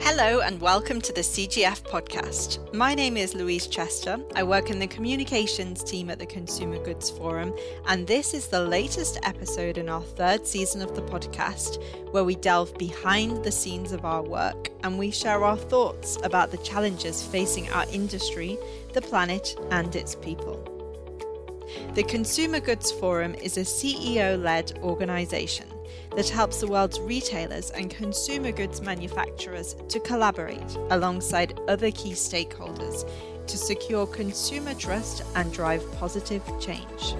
Hello and welcome to the CGF podcast. My name is Louise Chester. I work in the communications team at the Consumer Goods Forum, and this is the latest episode in our third season of the podcast, where we delve behind the scenes of our work and we share our thoughts about the challenges facing our industry, the planet, and its people. The Consumer Goods Forum is a CEO-led organisation that helps the world's retailers and consumer goods manufacturers to collaborate alongside other key stakeholders to secure consumer trust and drive positive change.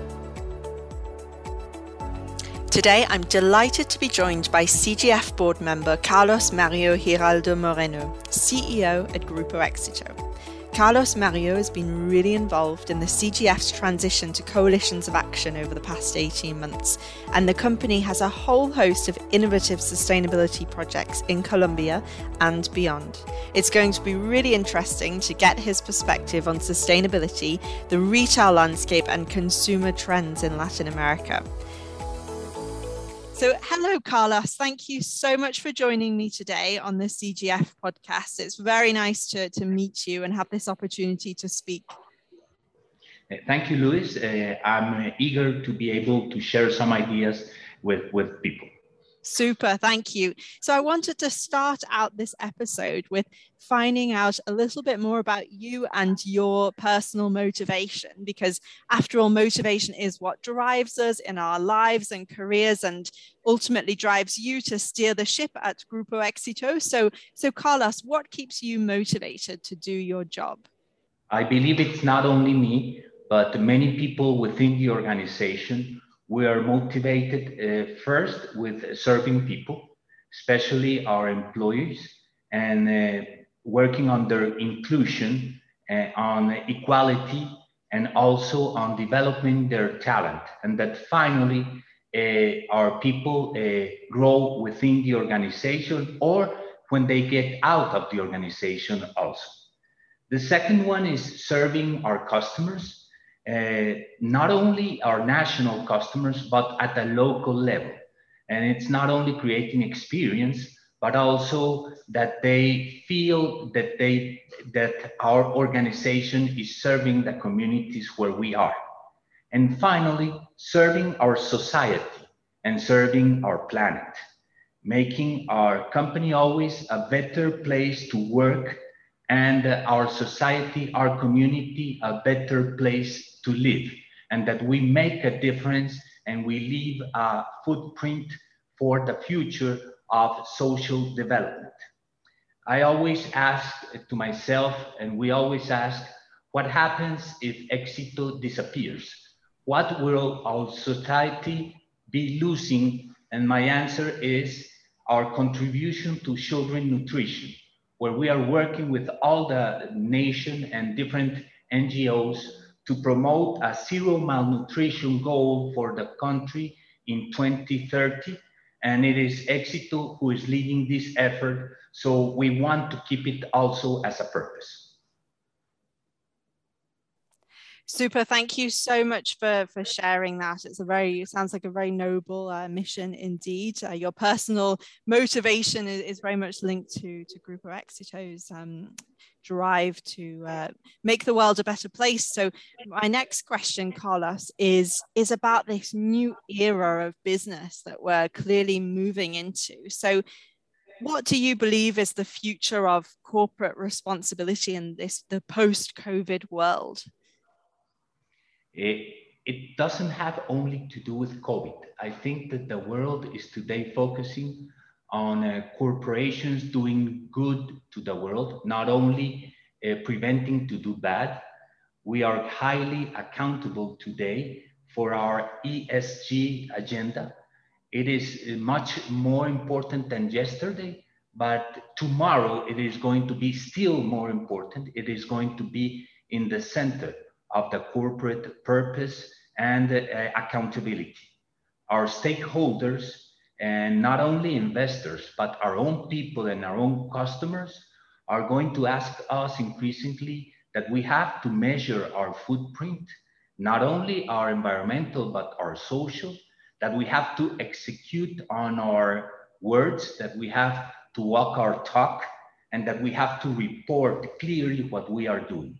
Today, I'm delighted to be joined by CGF board member Carlos Mario Giraldo Moreno, CEO at Grupo Exito. Carlos Mario has been really involved in the CGF's transition to coalitions of action over the past 18 months, and the company has a whole host of innovative sustainability projects in Colombia and beyond. It's going to be really interesting to get his perspective on sustainability, the retail landscape, and consumer trends in Latin America. So hello, Carlos. Thank you so much for joining me today on the CGF podcast. It's very nice to meet you and have this opportunity to speak. Thank you, Luis. I'm eager to be able to share some ideas with people. Super, thank you. So I wanted to start out this episode with finding out a little bit more about you and your personal motivation, because after all, motivation is what drives us in our lives and careers and ultimately drives you to steer the ship at Grupo Exito. So Carlos, what keeps you motivated to do your job? I believe it's not only me, but many people within the organization. We are motivated first with serving people, especially our employees, and working on their inclusion, on equality, and also on developing their talent. And that finally, our people grow within the organization or when they get out of the organization also. The second one is serving our customers. Not only our national customers, but at a local level. And it's not only creating experience, but also that they feel that our organization is serving the communities where we are. And finally, serving our society and serving our planet, making our company always a better place to work and our society, our community, a better place to live, and that we make a difference and we leave a footprint for the future of social development. I always ask to myself, and we always ask, what happens if Exito disappears? What will our society be losing? And my answer is our contribution to children's nutrition, where we are working with all the nation and different NGOs to promote a zero malnutrition goal for the country in 2030. And it is Exito who is leading this effort. So we want to keep it also as a purpose. Super, thank you so much for sharing that. It sounds like a very noble mission indeed. Your personal motivation is very much linked to Grupo Exito's drive to make the world a better place. So my next question, Carlos, is about this new era of business that we're clearly moving into. So what do you believe is the future of corporate responsibility in the post-COVID world? It doesn't have only to do with COVID. I think that the world is today focusing on corporations doing good to the world, not only preventing to do bad. We are highly accountable today for our ESG agenda. It is much more important than yesterday, but tomorrow it is going to be still more important. It is going to be in the center of the corporate purpose and accountability. Our stakeholders, and not only investors, but our own people and our own customers, are going to ask us increasingly that we have to measure our footprint, not only our environmental, but our social, that we have to execute on our words, that we have to walk our talk, and that we have to report clearly what we are doing.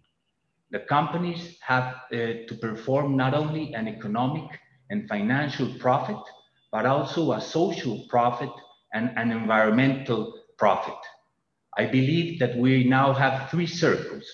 The companies have to perform not only an economic and financial profit, but also a social profit and an environmental profit. I believe that we now have three circles.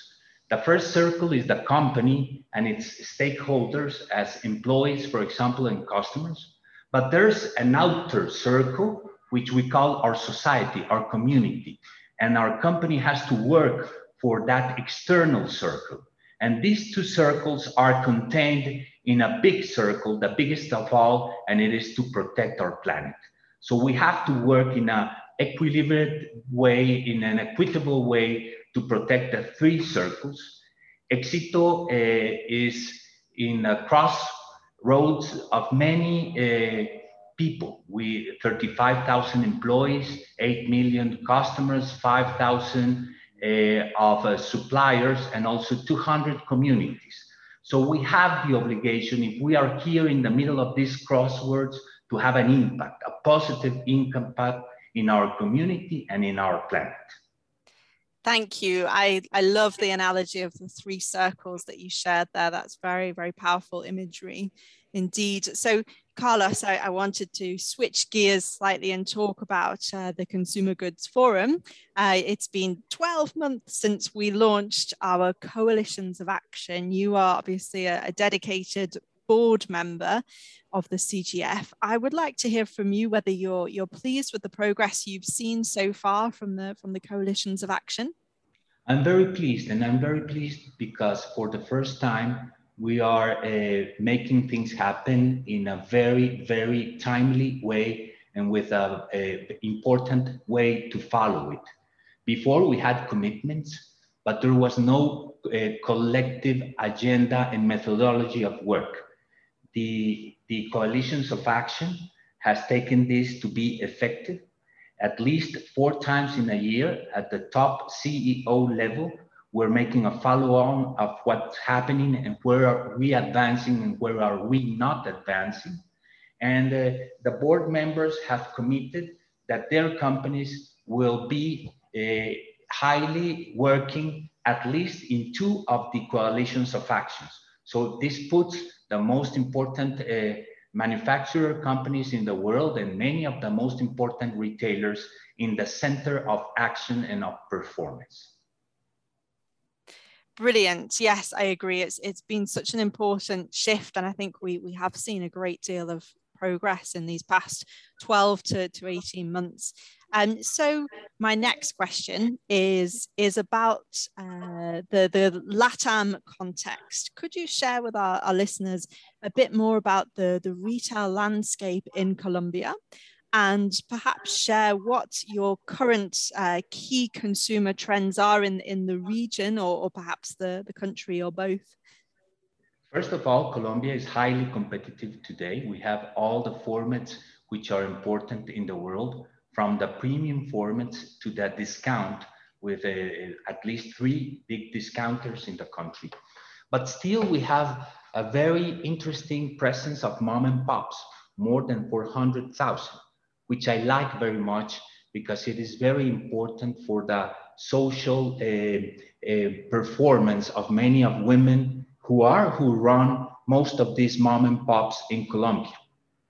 The first circle is the company and its stakeholders as employees, for example, and customers. But there's an outer circle, which we call our society, our community, and our company has to work for that external circle. And these two circles are contained in a big circle, the biggest of all, and it is to protect our planet. So we have to work in an equilibrated way, in an equitable way, to protect the three circles. Exito is in a crossroads of many people. We 35,000 employees, 8 million customers, 5,000 of suppliers, and also 200 communities. So we have the obligation, if we are here in the middle of these crossroads, to have an impact, a positive impact in our community and in our planet. Thank you. I love the analogy of the three circles that you shared there. That's very, very powerful imagery indeed. So Carlos, I wanted to switch gears slightly and talk about the Consumer Goods Forum. It's been 12 months since we launched our Coalitions of Action. You are obviously a dedicated board member of the CGF. I would like to hear from you whether you're pleased with the progress you've seen so far from the Coalitions of Action. I'm very pleased, and I'm very pleased because for the first time we are making things happen in a very, very timely way and with a important way to follow it. Before, we had commitments, but there was no collective agenda and methodology of work. The Coalitions of Action has taken this to be effective at least 4 times in a year at the top CEO level. We're making a follow-on of what's happening and where are we advancing and where are we not advancing. And the board members have committed that their companies will be highly working at least in 2 of the Coalitions of Actions. So this puts the most important manufacturer companies in the world and many of the most important retailers in the center of action and of performance. Brilliant. Yes, I agree. It's been such an important shift, and I think we have seen a great deal of progress in these past 12 to 18 months. So my next question is about the LATAM context. Could you share with our listeners a bit more about the retail landscape in Colombia, and perhaps share what your current key consumer trends are in the region, or perhaps the country, or both? First of all, Colombia is highly competitive today. We have all the formats which are important in the world, from the premium formats to the discount, with at least 3 big discounters in the country. But still, we have a very interesting presence of mom and pops, more than 400,000, which I like very much because it is very important for the social performance of many of women who run most of these mom and pops in Colombia.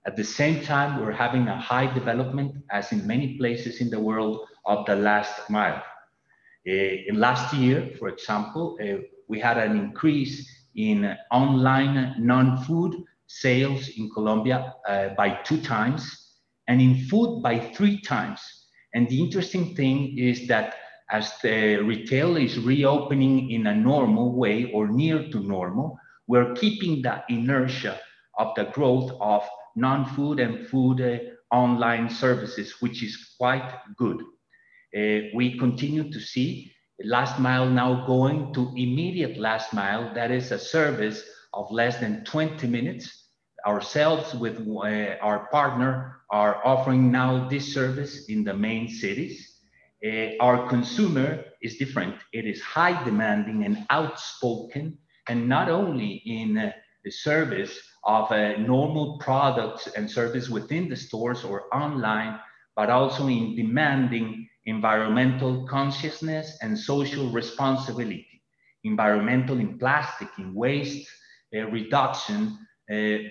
At the same time, we're having a high development, as in many places in the world, of the last mile. In last year, for example, we had an increase in online non-food sales in Colombia by 2 times, and in food by 3 times. And the interesting thing is that as the retail is reopening in a normal way or near to normal, we're keeping the inertia of the growth of non-food and food online services, which is quite good. We continue to see last mile now going to immediate last mile. That is a service of less than 20 minutes. Ourselves with our partner are offering now this service in the main cities. Our consumer is different. It is high demanding and outspoken, and not only in the service of normal products and service within the stores or online, but also in demanding environmental consciousness and social responsibility, environmental in plastic, in waste reduction,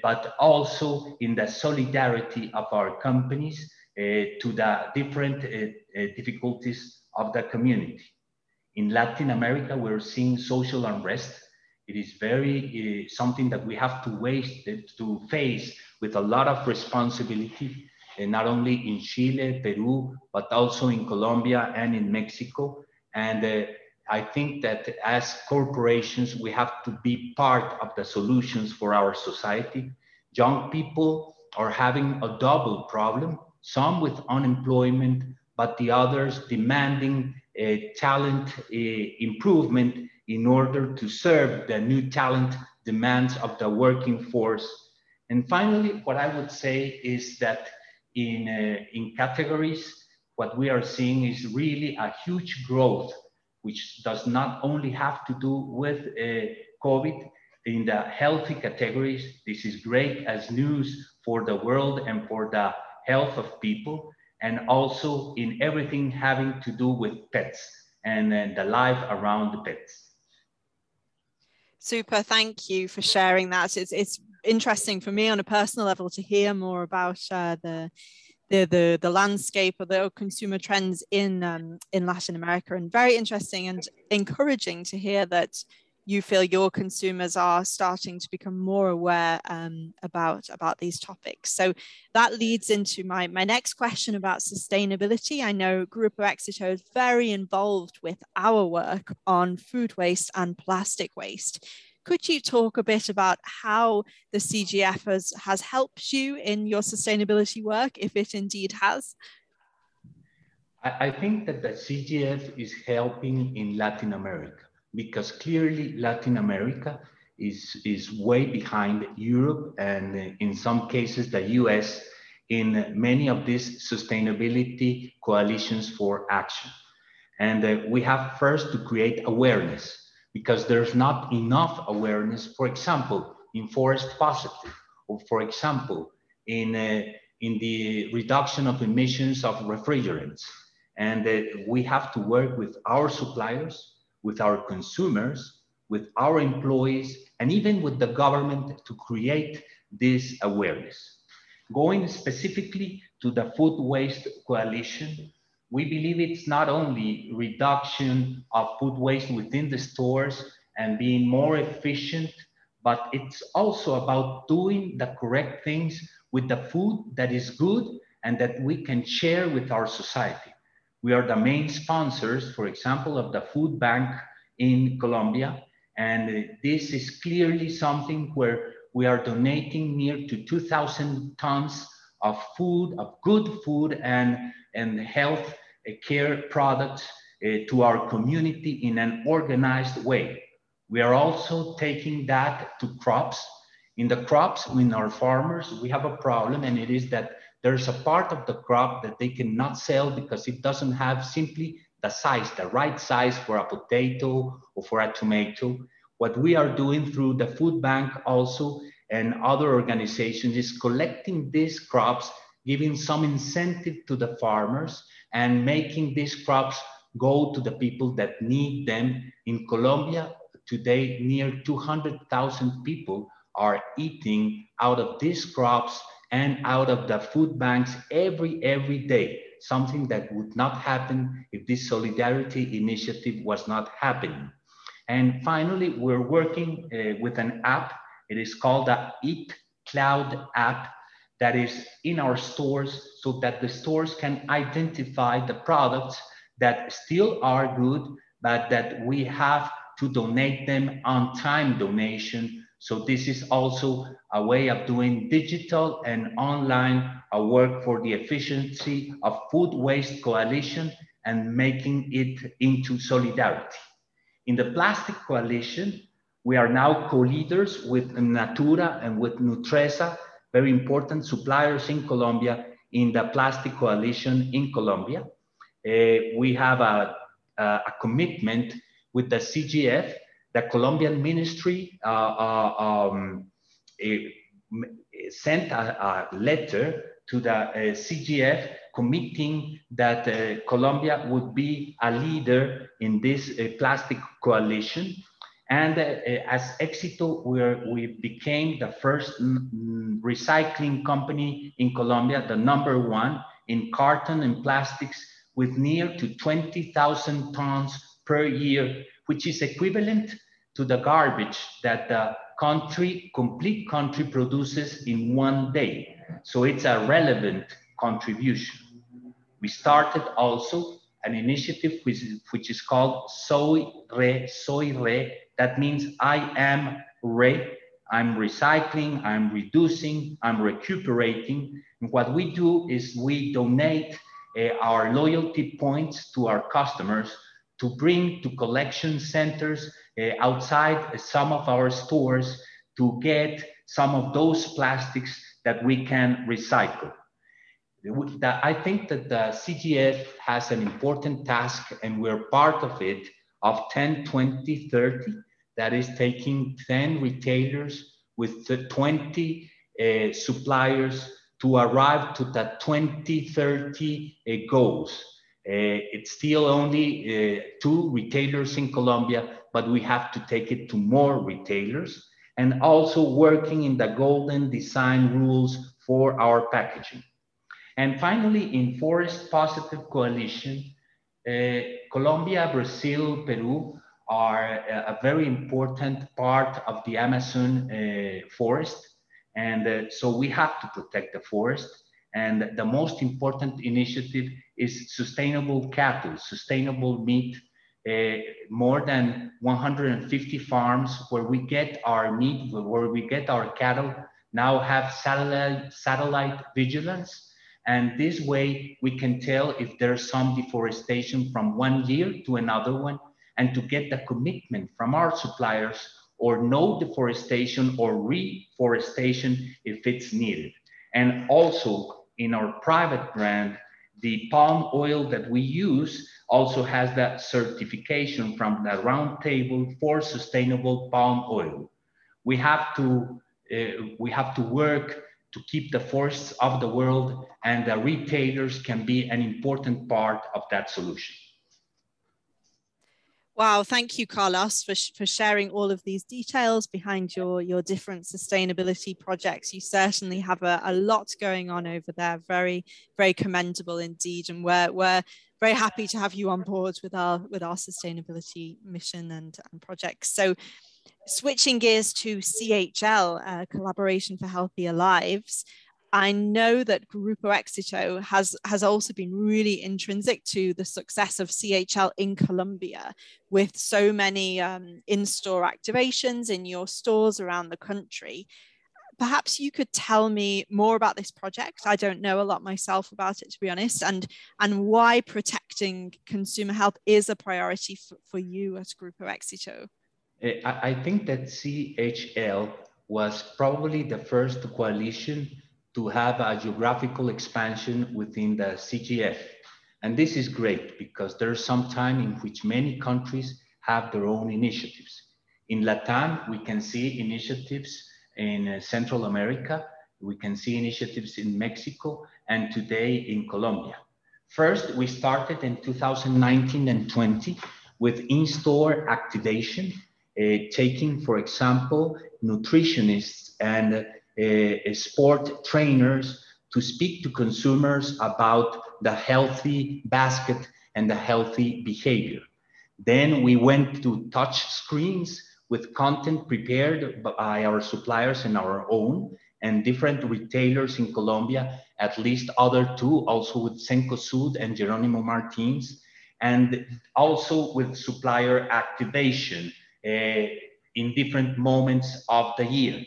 but also in the solidarity of our companies to the different difficulties of the community. In Latin America, we're seeing social unrest. It is very something that we have to face with a lot of responsibility, not only in Chile, Peru, but also in Colombia and in Mexico. And I think that as corporations, we have to be part of the solutions for our society. Young people are having a double problem, some with unemployment, but the others demanding talent improvement in order to serve the new talent demands of the working force. And finally, what I would say is that in categories, what we are seeing is really a huge growth, which does not only have to do with COVID. In the healthy categories, this is great as news for the world and for the health of people, and also in everything having to do with pets and the life around the pets. Super, thank you for sharing that. It's interesting for me on a personal level to hear more about the landscape or the consumer trends in Latin America, and very interesting and encouraging to hear that you feel your consumers are starting to become more aware about these topics. So that leads into my next question about sustainability. I know Grupo Exito is very involved with our work on food waste and plastic waste. Could you talk a bit about how the CGF has helped you in your sustainability work, if it indeed has? I think that the CGF is helping in Latin America, because clearly Latin America is way behind Europe and in some cases the US in many of these sustainability coalitions for action. And we have first to create awareness, because there's not enough awareness, for example, in forest positive, or for example, in the reduction of emissions of refrigerants. And we have to work with our suppliers, with our consumers, with our employees, and even with the government to create this awareness. Going specifically to the Food Waste Coalition, we believe it's not only reduction of food waste within the stores and being more efficient, but it's also about doing the correct things with the food that is good and that we can share with our society. We are the main sponsors, for example, of the food bank in Colombia. And this is clearly something where we are donating near to 2,000 tons of food, of good food and health care products to our community in an organized way. We are also taking that to crops. In the crops, in our farmers, we have a problem, and it is that there's a part of the crop that they cannot sell because it doesn't have simply the size, the right size for a potato or for a tomato. What we are doing through the food bank also and other organizations is collecting these crops, giving some incentive to the farmers and making these crops go to the people that need them. In Colombia today, near 200,000 people are eating out of these crops and out of the food banks every day, something that would not happen if this solidarity initiative was not happening. And finally, we're working with an app. It is called the Eat Cloud app that is in our stores, so that the stores can identify the products that still are good, but that we have to donate them on time donation. So this is also a way of doing digital and online a work for the efficiency of Food Waste Coalition and making it into solidarity. In the Plastic Coalition, we are now co-leaders with Natura and with Nutresa, very important suppliers in Colombia, in the Plastic Coalition in Colombia. We have a commitment with the CGF, the Colombian ministry sent a letter to the CGF, committing that Colombia would be a leader in this plastic coalition. And as Exito, we became the first recycling company in Colombia, the #1 in carton and plastics, with near to 20,000 tons per year, which is equivalent to the garbage that the complete country produces in one day. So it's a relevant contribution. We started also an initiative which is called Soy Re. That means I am Re. I'm recycling, I'm reducing, I'm recuperating. And what we do is we donate our loyalty points to our customers to bring to collection centers outside some of our stores to get some of those plastics that we can recycle. I think that the CGF has an important task, and we're part of it, of 10-20-30, that is taking 10 retailers with 20 suppliers to arrive to the 2030 goals. It's still only 2 retailers in Colombia, but we have to take it to more retailers, and also working in the golden design rules for our packaging. And finally, in Forest Positive Coalition, Colombia, Brazil, Peru are a very important part of the Amazon forest. And so we have to protect the forest. And the most important initiative is sustainable cattle, sustainable meat. More than 150 farms where we get our meat, where we get our cattle, now have satellite vigilance. And this way, we can tell if there's some deforestation from one year to another one, and to get the commitment from our suppliers or no deforestation or reforestation if it's needed. And also in our private brand, the palm oil that we use also has that certification from the Round Table for Sustainable Palm Oil. We have to work to keep the forests of the world, and the retailers can be an important part of that solution. Wow, thank you, Carlos, for sharing all of these details behind your different sustainability projects. You certainly have a lot going on over there, very, very commendable indeed. And we're very happy to have you on board with our sustainability mission and projects. So, switching gears to CHL, Collaboration for Healthier Lives, I know that Grupo Exito has also been really intrinsic to the success of CHL in Colombia, with so many in-store activations in your stores around the country. Perhaps you could tell me more about this project. I don't know a lot myself about it, to be honest, and why protecting consumer health is a priority for you at Grupo Exito. I think that CHL was probably the first coalition to have a geographical expansion within the CGF. And this is great because there's some time in which many countries have their own initiatives. In LATAM, we can see initiatives in Central America, we can see initiatives in Mexico, and today in Colombia. First, we started in 2019 and 20 with in-store activation, taking, for example, nutritionists and sport trainers to speak to consumers about the healthy basket and the healthy behavior. Then we went to touch screens with content prepared by our suppliers and our own, and different retailers in Colombia, at least other 2, also with Sencosud and Jeronimo Martins, and also with supplier activation in different moments of the year.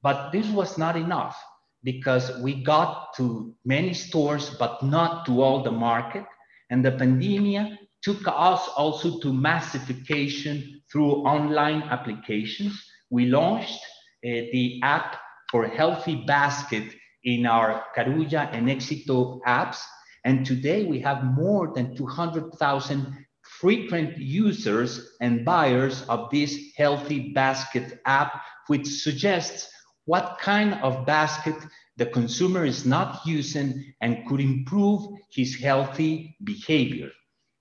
But this was not enough because we got to many stores, but not to all the market. And the pandemia took us also to massification through online applications. We launched the app for Healthy Basket in our Carulla and Exito apps. And today we have more than 200,000 frequent users and buyers of this Healthy Basket app, which suggests what kind of basket the consumer is not using and could improve his healthy behavior.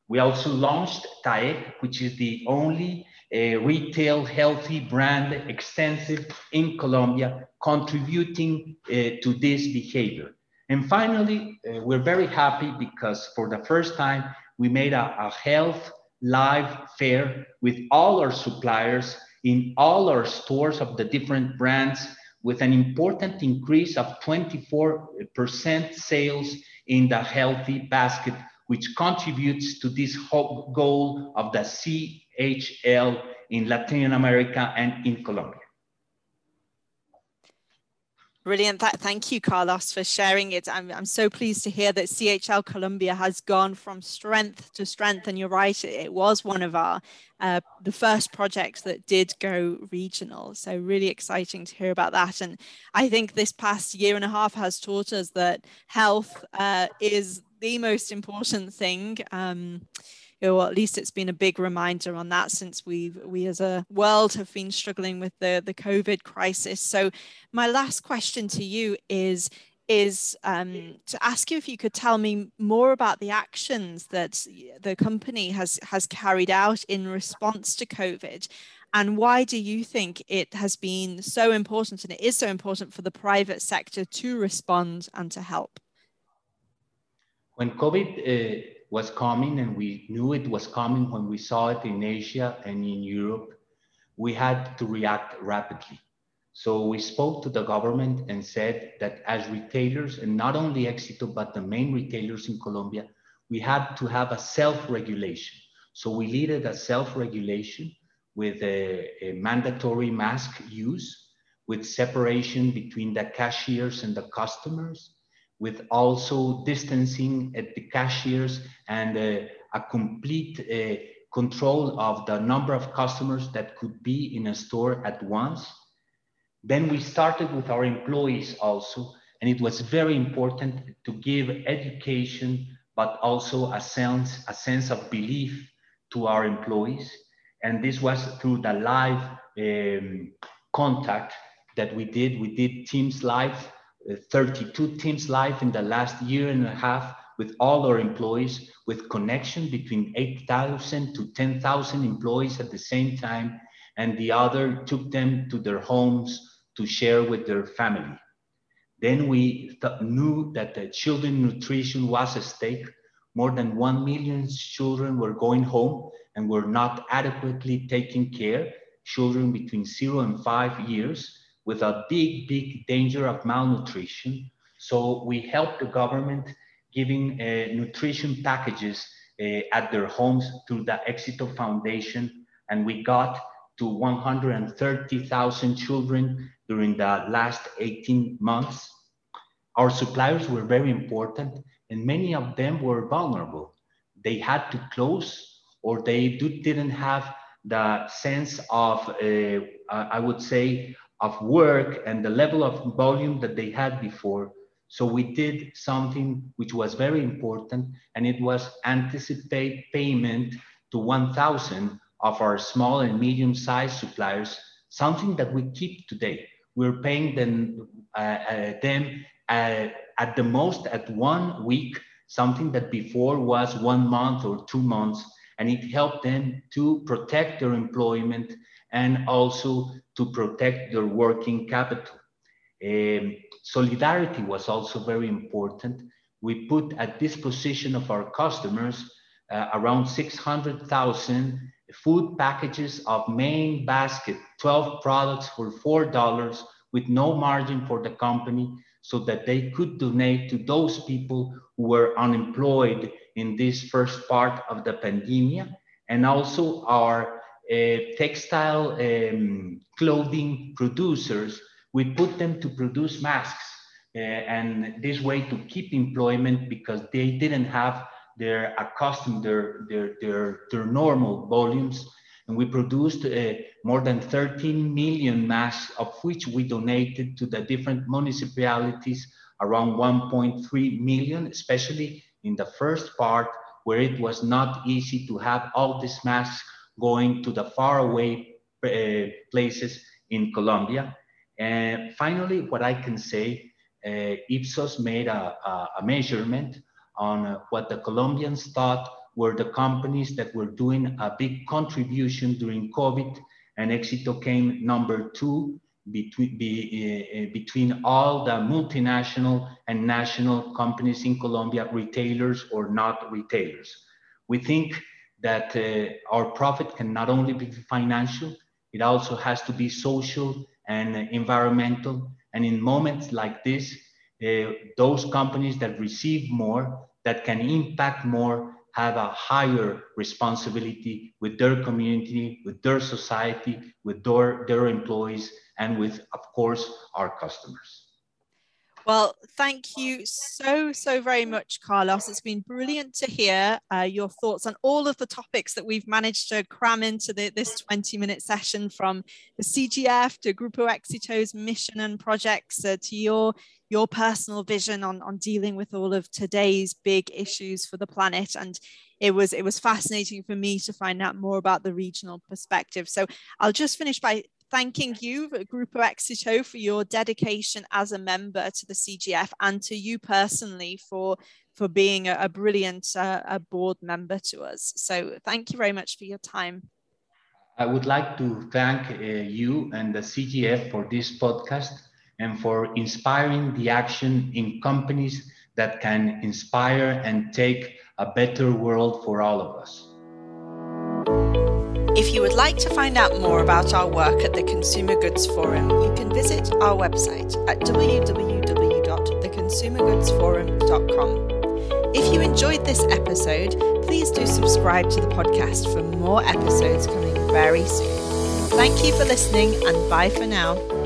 We also launched TAEG, which is the only retail healthy brand extensive in Colombia, contributing to this behavior. And finally, we're very happy because for the first time, we made a health live fair with all our suppliers in all our stores of the different brands, with an important increase of 24% sales in the healthy basket, which contributes to this whole goal of the CHL in Latin America and in Colombia. Brilliant. Thank you, Carlos, for sharing it. I'm so pleased to hear that CHL Colombia has gone from strength to strength. And you're right, it was one of our the first projects that did go regional. So really exciting to hear about that. And I think this past year and a half has taught us that health is the most important thing. Well, at least it's been a big reminder on that since we as a world have been struggling with the COVID crisis. So my last question to you is to ask you if you could tell me more about the actions that the company has carried out in response to COVID, and why do you think it has been so important, and it is so important for the private sector to respond and to help? When COVID was coming, and we knew it was coming when we saw it in Asia and in Europe, we had to react rapidly. So we spoke to the government and said that as retailers, and not only Éxito, but the main retailers in Colombia, we had to have a self-regulation. So we needed a self-regulation with a mandatory mask use, with separation between the cashiers and the customers, with also distancing at the cashiers, and a complete control of the number of customers that could be in a store at once. Then we started with our employees also, and it was very important to give education, but also a sense of belief to our employees. And this was through the live contact that we did. We did Teams Live, 32 teams live in the last year and a half with all our employees, with connection between 8,000 to 10,000 employees at the same time, and the other took them to their homes to share with their family. Then we knew that the children's nutrition was at stake. More than 1 million children were going home and were not adequately taken care, children between 0 and 5 years, with a big, big danger of malnutrition. So we helped the government giving nutrition packages at their homes through the Éxito Foundation. And we got to 130,000 children during the last 18 months. Our suppliers were very important, and many of them were vulnerable. They had to close, or they didn't have the sense of, I would say, of work and the level of volume that they had before. So we did something which was very important, and it was anticipate payment to 1,000 of our small and medium-sized suppliers, something that we keep today. We're paying them at the most at 1 week, something that before was 1 month or 2 months, and it helped them to protect their employment and also to protect their working capital. Solidarity was also very important. We put at disposition of our customers around 600,000 food packages of main basket, 12 products for $4 with no margin for the company, so that they could donate to those people who were unemployed in this first part of the pandemic. And also our textile clothing producers, we put them to produce masks, and this way to keep employment, because they didn't have their accustomed their normal volumes. And we produced more than 13 million masks, of which we donated to the different municipalities around 1.3 million, especially in the first part, where it was not easy to have all these masks going to the faraway places in Colombia. And finally, what I can say Ipsos made a measurement on what the Colombians thought were the companies that were doing a big contribution during COVID, and Éxito came number 2 between all the multinational and national companies in Colombia, retailers or not retailers. We think that our profit can not only be financial, it also has to be social and environmental. And in moments like this, those companies that receive more, that can impact more, have a higher responsibility with their community, with their society, with their employees, and with, of course, our customers. Well, thank you so very much, Carlos. It's been brilliant to hear your thoughts on all of the topics that we've managed to cram into this 20-minute session, from the CGF to Grupo Exito's mission and projects to your personal vision on dealing with all of today's big issues for the planet. And it was fascinating for me to find out more about the regional perspective. So I'll just finish by thanking you, Grupo Exito, for your dedication as a member to the CGF, and to you personally for being a brilliant board member to us. So thank you very much for your time. I would like to thank you and the CGF for this podcast and for inspiring the action in companies that can inspire and take a better world for all of us. If you would like to find out more about our work at the Consumer Goods Forum, you can visit our website at www.theconsumergoodsforum.com. If you enjoyed this episode, please do subscribe to the podcast for more episodes coming very soon. Thank you for listening, and bye for now.